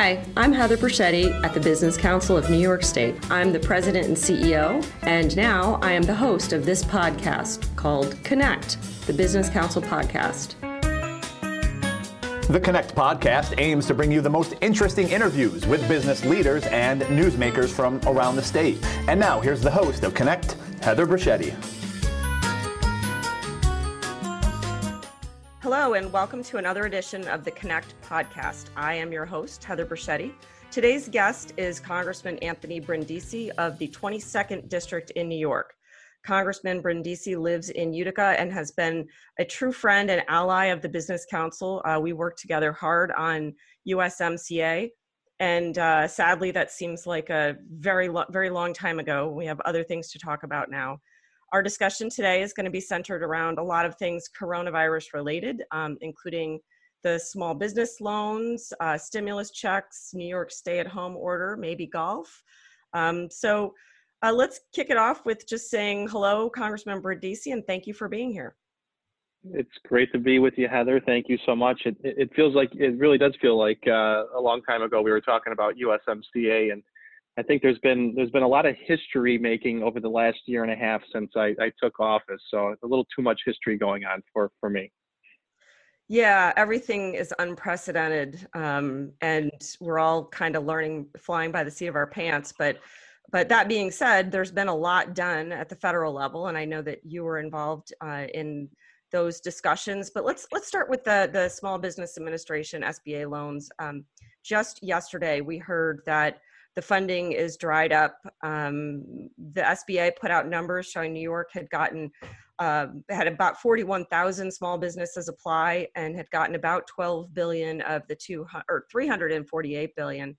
Hi, I'm Heather Briccetti at the Business Council of New York State. I'm the president and CEO, and now I am the host of this podcast called Connect, the Business Council Podcast. The Connect podcast aims to bring you the most interesting interviews with business leaders and newsmakers from around the state. And now here's the host of Connect, Heather Briccetti. Hello and welcome to another edition of the Connect podcast. I am your host, Heather Briccetti. Today's guest is Congressman Anthony Brindisi of the 22nd District in New York. Congressman Brindisi lives in Utica and has been a true friend and ally of the Business Council. We worked together hard on USMCA, and sadly that seems like a very long time ago. We have other things to talk about now. Our discussion today is going to be centered around a lot of things coronavirus related, including the small business loans, stimulus checks, New York stay-at-home order, maybe golf. So let's kick it off with just saying hello, Congressman Brindisi, and thank you for being here. It's great to be with you, Heather. Thank you so much. It feels like, it really does feel like a long time ago we were talking about USMCA, and I think there's been a lot of history making over the last year and a half since I took office. So a little too much history going on for me. Yeah, everything is unprecedented, and we're all kind of flying by the seat of our pants. But that being said, there's been a lot done at the federal level, and I know that you were involved in those discussions. But let's start with the Small Business Administration SBA loans. Just yesterday, we heard that the funding is dried up. The SBA put out numbers showing New York had gotten, had about 41,000 small businesses apply and had gotten about 12 billion of the 348 billion.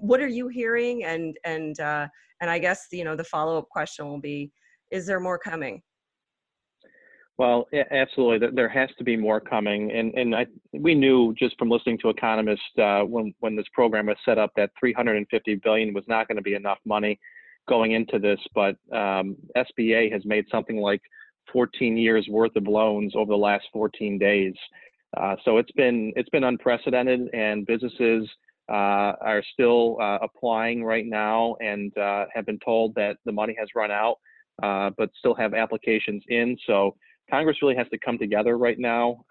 What are you hearing? And I guess, you know, the follow-up question will be, is there more coming? Well, absolutely. There has to be more coming. And we knew just from listening to economists when this program was set up that $350 billion was not going to be enough money going into this. But SBA has made something like 14 years worth of loans over the last 14 days. So it's been unprecedented, and businesses are still applying right now and have been told that the money has run out, but still have applications in. So Congress really has to come together right now,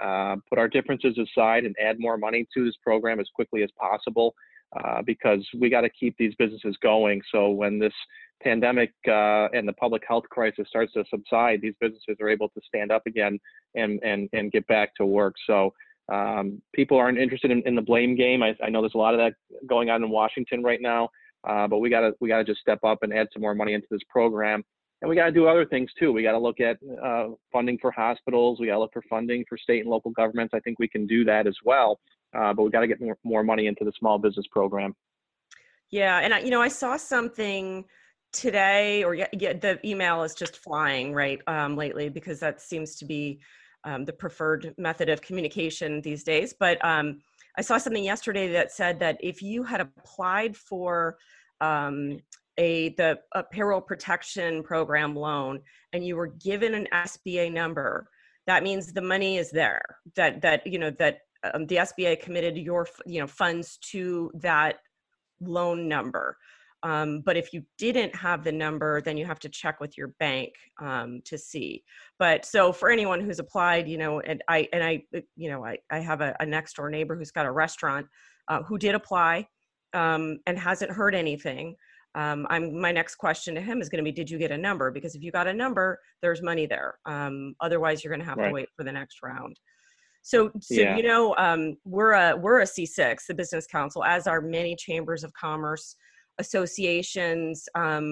put our differences aside and add more money to this program as quickly as possible, because we got to keep these businesses going. So when this pandemic and the public health crisis starts to subside, these businesses are able to stand up again and get back to work. So people aren't interested in the blame game. I know there's a lot of that going on in Washington right now, but we got to just step up and add some more money into this program. And we got to do other things too. We got to look at funding for hospitals. We got to look for funding for state and local governments. I think we can do that as well. But we got to get more money into the small business program. Yeah, and I saw something today, or the email is just flying right lately, because that seems to be the preferred method of communication these days. But I saw something yesterday that said that if you had applied for the payroll protection program loan, and you were given an SBA number, that means the money is there. That the SBA committed your funds to that loan number. But if you didn't have the number, then you have to check with your bank to see. But so for anyone who's applied, I have a next door neighbor who's got a restaurant who did apply and hasn't heard anything. My next question to him is going to be, did you get a number? Because if you got a number, there's money there. Otherwise, you're going to have to wait for the next round. So we're a C6, the Business Council, as are many chambers of commerce, associations. A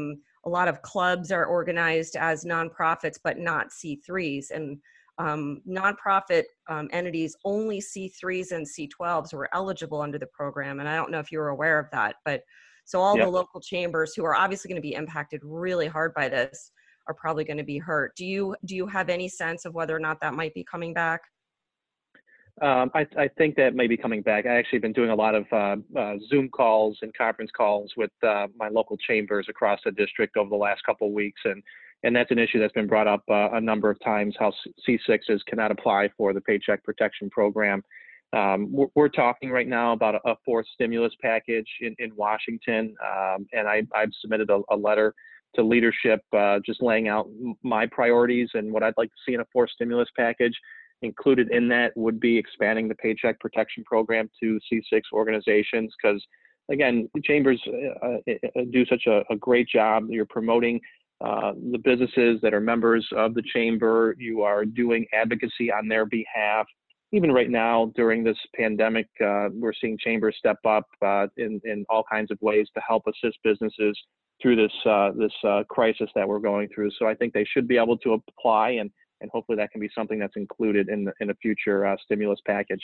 lot of clubs are organized as nonprofits, but not C3s. And nonprofit entities, only C3s and C12s were eligible under the program. And I don't know if you were aware of that, but so all the local chambers who are obviously going to be impacted really hard by this are probably going to be hurt. Do you have any sense of whether or not that might be coming back? I think that may be coming back. I actually been doing a lot of Zoom calls and conference calls with my local chambers across the district over the last couple of weeks. And that's an issue that's been brought up a number of times, how C6s cannot apply for the Paycheck Protection Program. We're talking right now about a fourth stimulus package in Washington, and I've submitted a letter to leadership just laying out my priorities and what I'd like to see in a fourth stimulus package. Included in that would be expanding the Paycheck Protection Program to C6 organizations, because, again, chambers do such a great job. You're promoting the businesses that are members of the chamber. You are doing advocacy on their behalf. Even right now during this pandemic, we're seeing chambers step up in all kinds of ways to help assist businesses through this crisis that we're going through. So I think they should be able to apply, and hopefully that can be something that's included in a future stimulus package.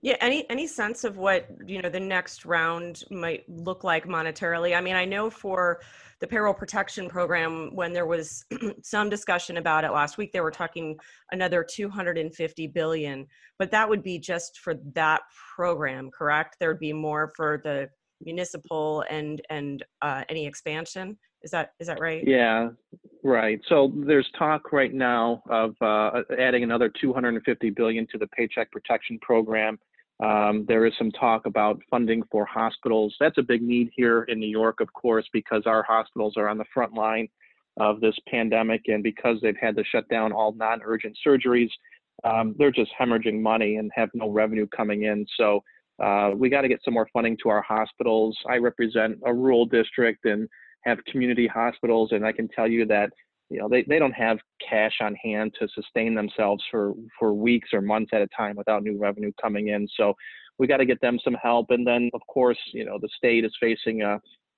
Yeah, any sense of what, you know, the next round might look like monetarily? I mean, I know for the Payroll Protection Program, when there was some discussion about it last week, they were talking another $250 billion, but that would be just for that program, correct? There'd be more for the municipal and any expansion. Is that right? Yeah, right. So there's talk right now of adding another $250 billion to the Paycheck Protection Program. There is some talk about funding for hospitals. That's a big need here in New York, of course, because our hospitals are on the front line of this pandemic, and because they've had to shut down all non-urgent surgeries, they're just hemorrhaging money and have no revenue coming in. So we got to get some more funding to our hospitals. I represent a rural district and have community hospitals, and I can tell you that, you know, they don't have cash on hand to sustain themselves for weeks or months at a time without new revenue coming in. So we got to get them some help. And then, of course, you know, the state is facing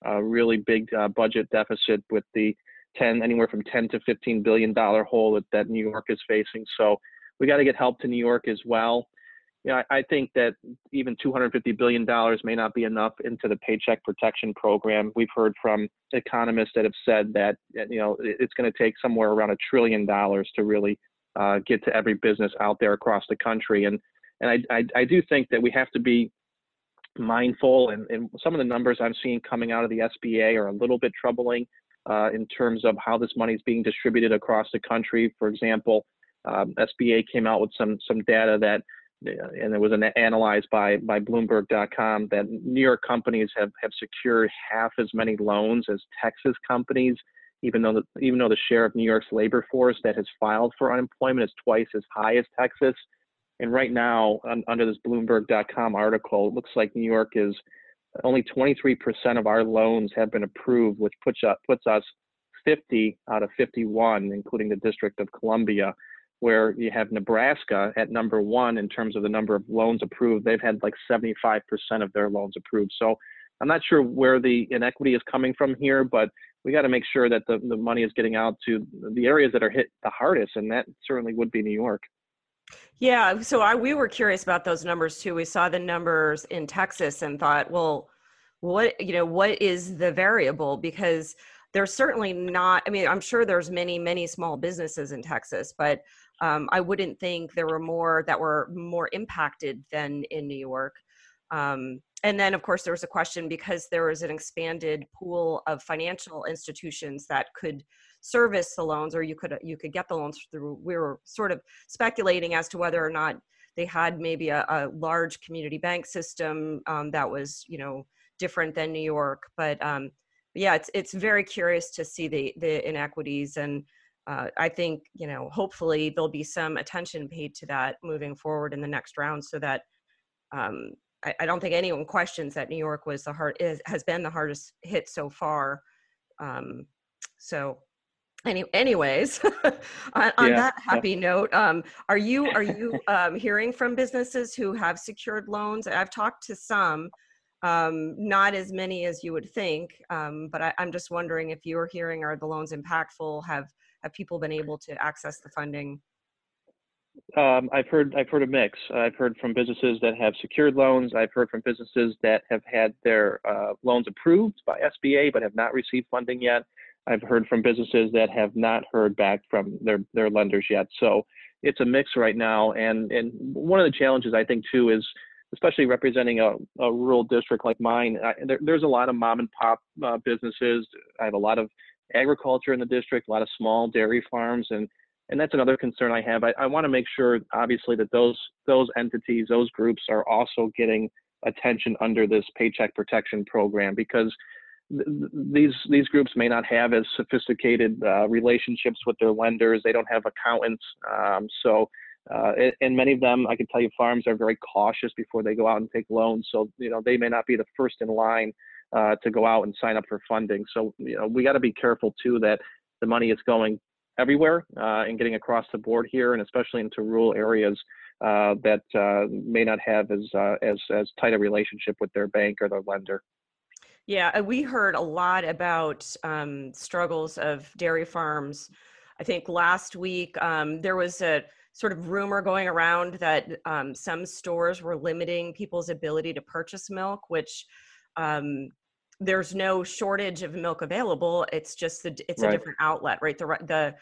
a really big budget deficit with the anywhere from $10 to $15 billion hole that New York is facing. So we got to get help to New York as well. You know, I think that even $250 billion may not be enough into the Paycheck Protection Program. We've heard from economists that have said that, you know, it's going to take somewhere around $1 trillion to really get to every business out there across the country. And I do think that we have to be mindful, and some of the numbers I'm seeing coming out of the SBA are a little bit troubling in terms of how this money is being distributed across the country. For example, SBA came out with some data that, and it was analyzed by Bloomberg.com, that New York companies have secured half as many loans as Texas companies, even though the share of New York's labor force that has filed for unemployment is twice as high as Texas. And right now, under this Bloomberg.com article, it looks like New York is only 23% of our loans have been approved, which puts us 50 out of 51, including the District of Columbia, where you have Nebraska at number one in terms of the number of loans approved. They've had like 75% of their loans approved. So I'm not sure where the inequity is coming from here, but we got to make sure that the money is getting out to the areas that are hit the hardest, and that certainly would be New York. Yeah, so we were curious about those numbers too. We saw the numbers in Texas and thought, well, what is the variable? because there's certainly not, I mean, I'm sure there's many, many small businesses in Texas, but I wouldn't think there were more that were more impacted than in New York. And then, of course, there was a question because there was an expanded pool of financial institutions that could service the loans, or you could get the loans through. We were sort of speculating as to whether or not they had maybe a large community bank system that was, you know, different than New York, but yeah, it's very curious to see the inequities, and I think, you know, hopefully there'll be some attention paid to that moving forward in the next round, so that I don't think anyone questions that New York was has been the hardest hit so far. Anyways, on that happy note, are you hearing from businesses who have secured loans? I've talked to some. Not as many as you would think, but I'm just wondering if you are hearing, are the loans impactful? Have people been able to access the funding? I've heard a mix. I've heard from businesses that have secured loans. I've heard from businesses that have had their loans approved by SBA but have not received funding yet. I've heard from businesses that have not heard back from their lenders yet. So it's a mix right now. And one of the challenges, I think, too, is especially representing a rural district like mine, there's a lot of mom and pop businesses. I have a lot of agriculture in the district, a lot of small dairy farms, and And that's another concern I have. I want to make sure, obviously, that those entities, those groups are also getting attention under this Paycheck Protection Program, because these groups may not have as sophisticated relationships with their lenders. They don't have accountants. And many of them, I can tell you, farms are very cautious before they go out and take loans. So, you know, they may not be the first in line to go out and sign up for funding. So, you know, we got to be careful, too, that the money is going everywhere and getting across the board here, and especially into rural areas that may not have as tight a relationship with their bank or their lender. Yeah, we heard a lot about struggles of dairy farms. I think last week there was a sort of rumor going around that some stores were limiting people's ability to purchase milk, which there's no shortage of milk available. It's just it's right. A different outlet, right? The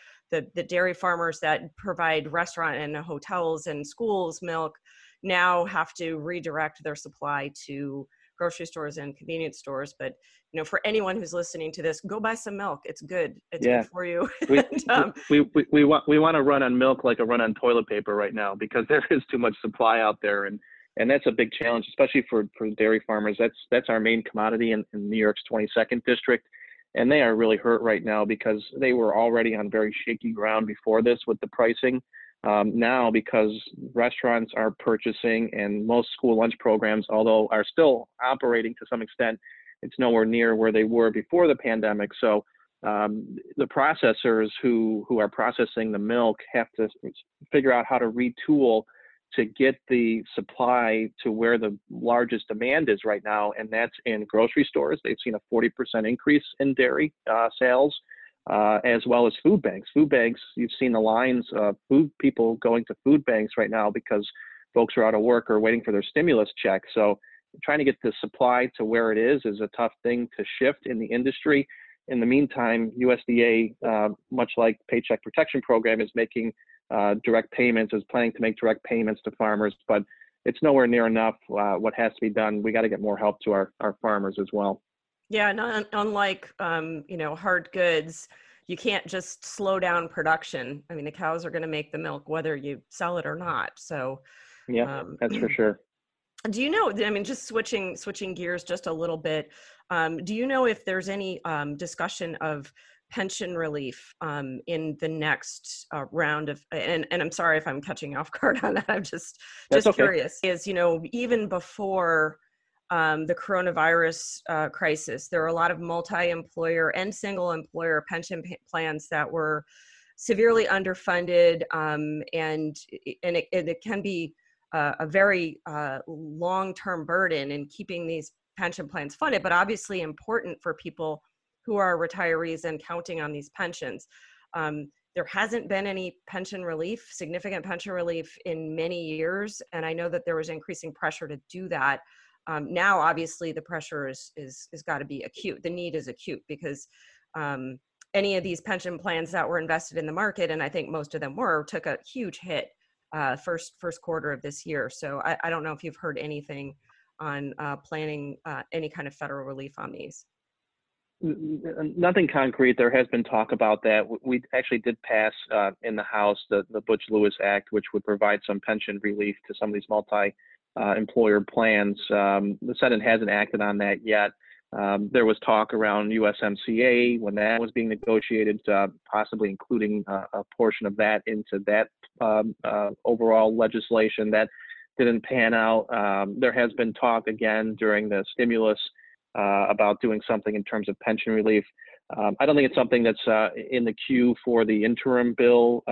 dairy farmers that provide restaurant and hotels and schools milk now have to redirect their supply to grocery stores and convenience stores. But, you know, for anyone who's listening to this, go buy some milk. It's good. It's good for you. We want to run on milk like a run on toilet paper right now, because there is too much supply out there. And that's a big challenge, especially for dairy farmers. That's our main commodity in New York's 22nd district. And they are really hurt right now, because they were already on very shaky ground before this with the pricing. Now, because restaurants are purchasing and most school lunch programs, although are still operating to some extent, it's nowhere near where they were before the pandemic. So the processors who are processing the milk have to figure out how to retool to get the supply to where the largest demand is right now, and that's in grocery stores. They've seen a 40% increase in dairy sales. As well as food banks. Food banks, you've seen the lines of food people going to food banks right now because folks are out of work or waiting for their stimulus check. So trying to get the supply to where it is a tough thing to shift in the industry. In the meantime, USDA, much like Paycheck Protection Program, is making direct payments, is planning to make direct payments to farmers, but it's nowhere near enough what has to be done. We got to get more help to our farmers as well. Yeah, and unlike, you know, hard goods, you can't just slow down production. I mean, the cows are going to make the milk whether you sell it or not. So, yeah, that's for sure. Do you know, I mean, just switching gears just a little bit, do you know if there's any discussion of pension relief in the next round of, and I'm sorry if I'm catching off guard on that. I'm just okay. Curious is, you know, even before the coronavirus crisis, there were a lot of multi-employer and single-employer pension plans that were severely underfunded, and it can be a very long-term burden in keeping these pension plans funded, but obviously important for people who are retirees and counting on these pensions. There hasn't been any significant pension relief in many years, and I know that there was increasing pressure to do that. Now, obviously, the pressure is got to be acute. The need is acute, because any of these pension plans that were invested in the market, and I think most of them were, took a huge hit first quarter of this year. So I don't know if you've heard anything on planning any kind of federal relief on these. Nothing concrete. There has been talk about that. We actually did pass in the House the Butch Lewis Act, which would provide some pension relief to some of these employer plans. The Senate hasn't acted on that yet. There was talk around USMCA when that was being negotiated, possibly including a portion of that into that overall legislation. That didn't pan out. There has been talk again during the stimulus about doing something in terms of pension relief. I don't think it's something that's in the queue for the interim bill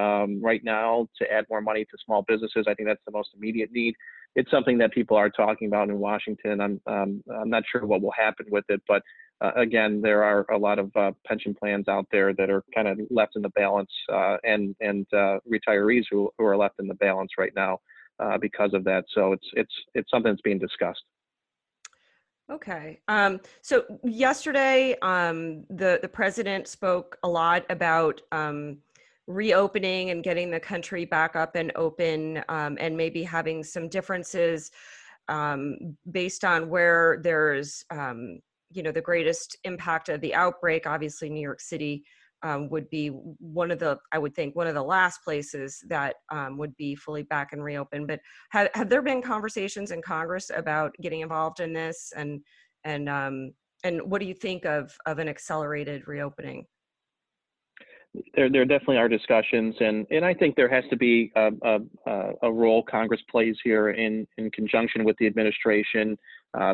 right now to add more money to small businesses. I think that's the most immediate need. It's something that people are talking about in Washington. I'm not sure what will happen with it, but again, there are a lot of pension plans out there that are kind of left in the balance, and retirees who are left in the balance right now because of that. So it's something that's being discussed. Okay. So yesterday, the president spoke a lot about reopening and getting the country back up and open, and maybe having some differences based on where there's, you know, the greatest impact of the outbreak. Obviously, New York City would be one of the, I would think, one of the last places that would be fully back and reopened. But have there been conversations in Congress about getting involved in this? And what do you think of an accelerated reopening? There definitely are discussions, and I think there has to be a role Congress plays here in conjunction with the administration.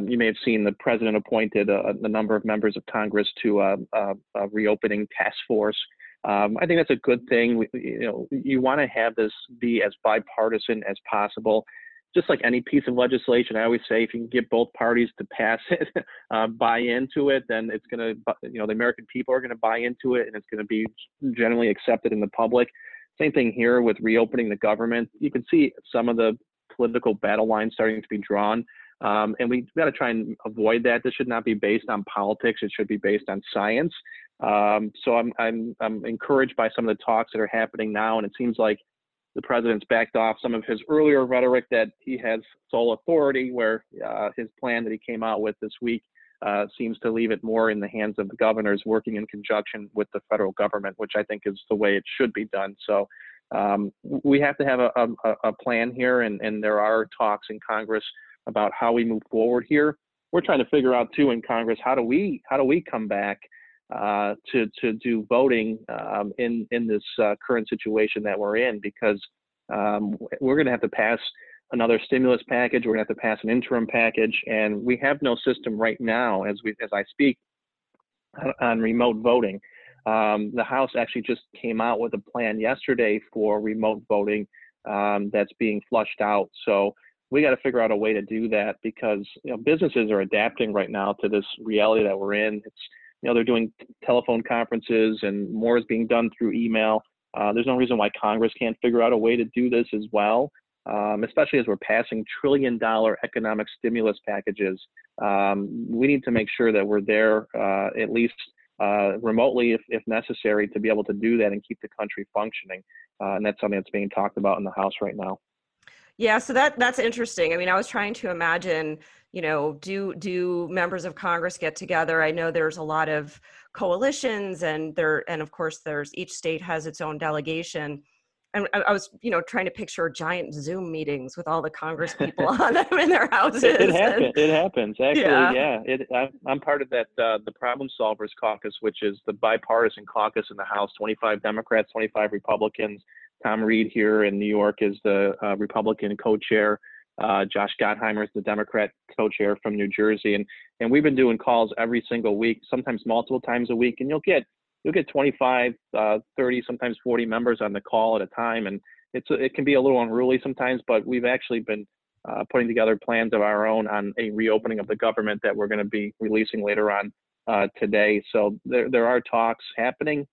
You may have seen the president appointed a number of members of Congress to a reopening task force. I think that's a good thing. You want to have this be as bipartisan as possible. Just like any piece of legislation, I always say, if you can get both parties to pass it, buy into it, then it's going to, the American people are going to buy into it, and it's going to be generally accepted in the public. Same thing here with reopening the government. You can see some of the political battle lines starting to be drawn, and we've got to try and avoid that. This should not be based on politics. It should be based on science. So I'm encouraged by some of the talks that are happening now, and it seems like the president's backed off some of his earlier rhetoric that he has sole authority, where his plan that he came out with this week seems to leave it more in the hands of the governors working in conjunction with the federal government, which I think is the way it should be done. So we have to have a plan here, and there are talks in Congress about how we move forward here. We're trying to figure out too in Congress, how do we come back to do voting in this current situation that we're in, because we're going to have to pass another stimulus package. We're going to have to pass an interim package, and we have no system right now as I speak on remote voting. The House actually just came out with a plan yesterday for remote voting that's being flushed out. So we got to figure out a way to do that, because businesses are adapting right now to this reality that we're in. It's they're doing telephone conferences, and more is being done through email. There's no reason why Congress can't figure out a way to do this as well, especially as we're passing trillion-dollar economic stimulus packages. We need to make sure that we're there at least remotely, if necessary, to be able to do that and keep the country functioning. And that's something that's being talked about in the House right now. Yeah, so that's interesting. I mean, I was trying to imagine, do members of Congress get together? I know there's a lot of coalitions, and of course there's each state has its own delegation. And I was, trying to picture giant Zoom meetings with all the Congress people on them in their houses. It happens. Actually, yeah. I'm part of that, the Problem Solvers Caucus, which is the bipartisan caucus in the House, 25 Democrats, 25 Republicans. Tom Reed here in New York is the Republican co-chair. Josh Gottheimer is the Democrat co-chair from New Jersey. And we've been doing calls every single week, sometimes multiple times a week. And you'll get 25, 30, sometimes 40 members on the call at a time. And it can be a little unruly sometimes, but we've actually been putting together plans of our own on a reopening of the government that we're going to be releasing later on today. So there are talks happening.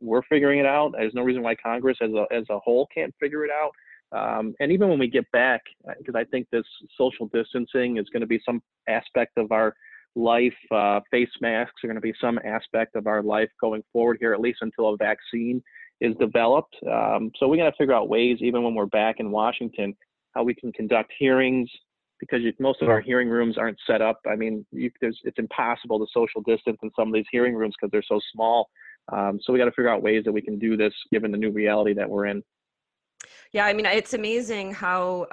We're figuring it out. There's no reason why Congress as a whole can't figure it out. And even when we get back, because I think this social distancing is going to be some aspect of our life, face masks are going to be some aspect of our life going forward here, at least until a vaccine is developed. So we're going to figure out ways, even when we're back in Washington, how we can conduct hearings, because most of our hearing rooms aren't set up. I mean, it's impossible to social distance in some of these hearing rooms because they're so small. So we got to figure out ways that we can do this, given the new reality that we're in. Yeah, I mean, it's amazing how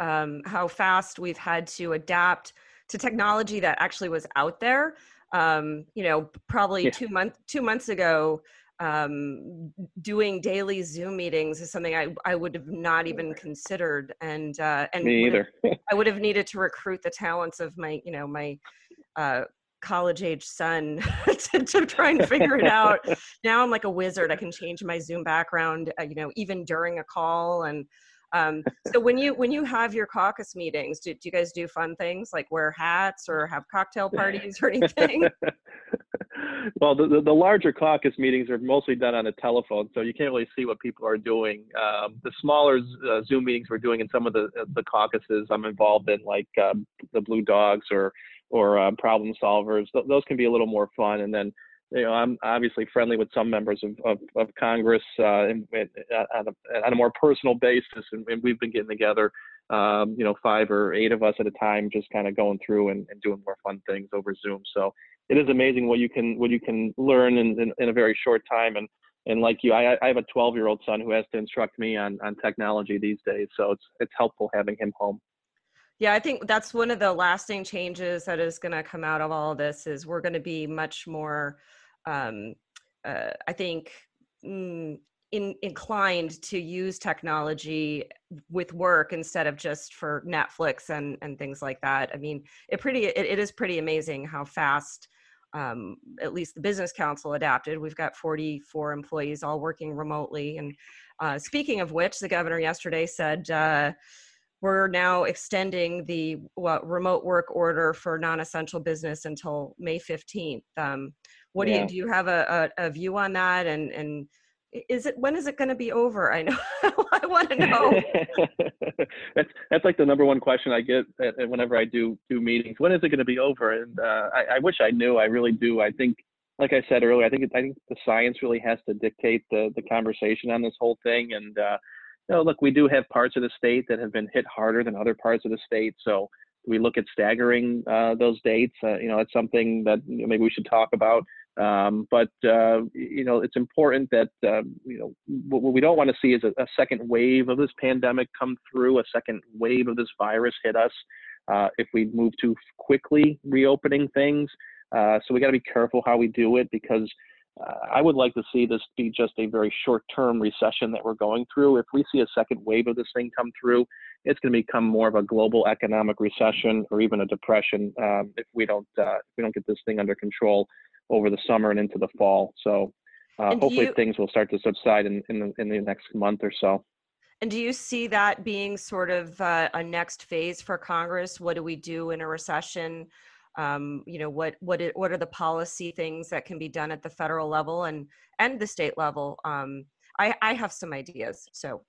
fast we've had to adapt to technology that actually was out there. Probably 2 months ago, doing daily Zoom meetings is something I would have not even considered, and me either. I would have needed to recruit the talents of my college age son to try and figure it out. Now I'm like a wizard. I can change my Zoom background, even during a call. And so when you have your caucus meetings, do you guys do fun things like wear hats or have cocktail parties or anything? Well, the larger caucus meetings are mostly done on the telephone, so you can't really see what people are doing. The smaller Zoom meetings we're doing in some of the caucuses I'm involved in, like the Blue Dogs or Problem Solvers, those can be a little more fun. And then, I'm obviously friendly with some members of Congress on a more personal basis. And we've been getting together, 5 or 8 of us at a time, just kind of going through and doing more fun things over Zoom. So it is amazing what you can learn in a very short time. And And like you, I have a 12-year-old son who has to instruct me on technology these days. So it's helpful having him home. Yeah, I think that's one of the lasting changes that is going to come out of all of this is we're going to be much more, I think, inclined to use technology with work instead of just for Netflix and things like that. I mean, it is pretty amazing how fast at least the Business Council adapted. We've got 44 employees all working remotely. And speaking of which, the governor yesterday said, we're now extending the remote work order for non-essential business until May 15th. Do you have a view on that? And when is it going to be over? I know, I want to know. That's like the number one question I get whenever I do meetings. When is it going to be over? And I wish I knew. I really do. I think, like I said earlier, I think the science really has to dictate the conversation on this whole thing. And you know, look, we do have parts of the state that have been hit harder than other parts of the state. So we look at staggering those dates. You know, it's something that maybe we should talk about. You know, it's important that, you know, what we don't want to see is a second wave of this pandemic come through, a second wave of this virus hit us if we move too quickly reopening things. So we got to be careful how we do it, because I would like to see this be just a very short-term recession that we're going through. If we see a second wave of this thing come through, it's going to become more of a global economic recession or even a depression if we don't get this thing under control over the summer and into the fall. So hopefully things will start to subside in the next month or so. And do you see that being sort of a next phase for Congress? What do we do in a recession? You know, what are the policy things that can be done at the federal level and the state level? I have some ideas. So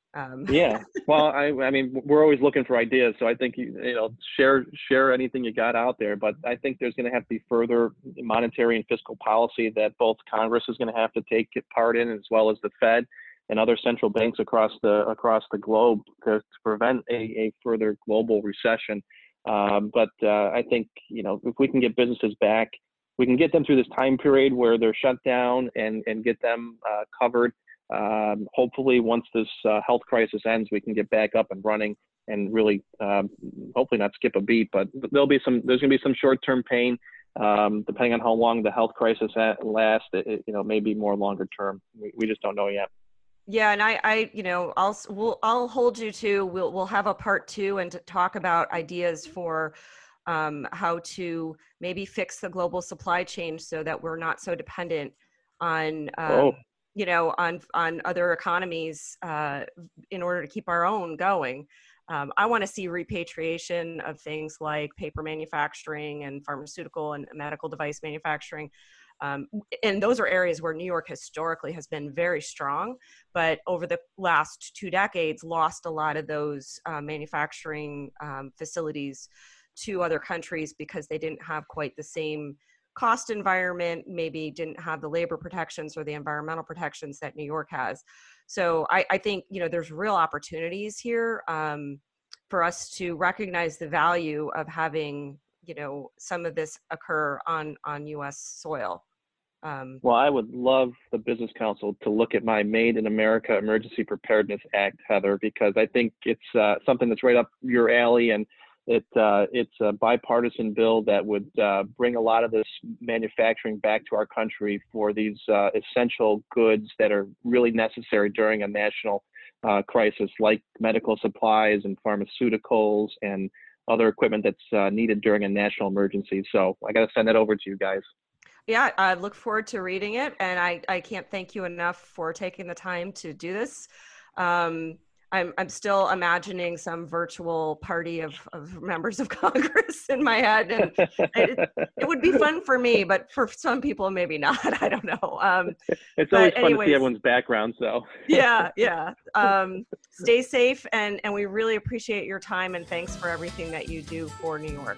yeah, well, I mean, we're always looking for ideas. So I think you know, share anything you got out there. But I think there's going to have to be further monetary and fiscal policy that both Congress is going to have to take part in, as well as the Fed and other central banks across the globe, to prevent a further global recession. I think, you know, if we can get businesses back, we can get them through this time period where they're shut down and get them covered. Hopefully, once this health crisis ends, we can get back up and running and really, hopefully not skip a beat. But there's going to be some short-term pain, depending on how long the health crisis lasts. It, you know, maybe more longer term. We just don't know yet. Yeah, and I you know, I'll hold you to, we'll have a part two and to talk about ideas for how to maybe fix the global supply chain so that we're not so dependent on you know, on other economies in order to keep our own going. I want to see repatriation of things like paper manufacturing and pharmaceutical and medical device manufacturing. And those are areas where New York historically has been very strong, but over the last 2 decades lost a lot of those manufacturing facilities to other countries because they didn't have quite the same cost environment, maybe didn't have the labor protections or the environmental protections that New York has. So I think, you know, there's real opportunities here for us to recognize the value of having, you know, some of this occur on U.S. soil. Well, I would love the Business Council to look at my Made in America Emergency Preparedness Act, Heather, because I think it's something that's right up your alley, and it's a bipartisan bill that would bring a lot of this manufacturing back to our country for these essential goods that are really necessary during a national crisis, like medical supplies and pharmaceuticals and other equipment that's needed during a national emergency. So I got to send that over to you guys. Yeah, I look forward to reading it. And I can't thank you enough for taking the time to do this. I'm still imagining some virtual party of members of Congress in my head. And it would be fun for me, but for some people, maybe not. I don't know. It's always fun to see everyone's background. So yeah. Stay safe. And we really appreciate your time. And thanks for everything that you do for New York.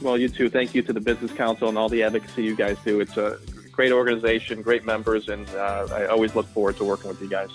Well, you too. Thank you to the Business Council and all the advocacy you guys do. It's a great organization, great members. And I always look forward to working with you guys.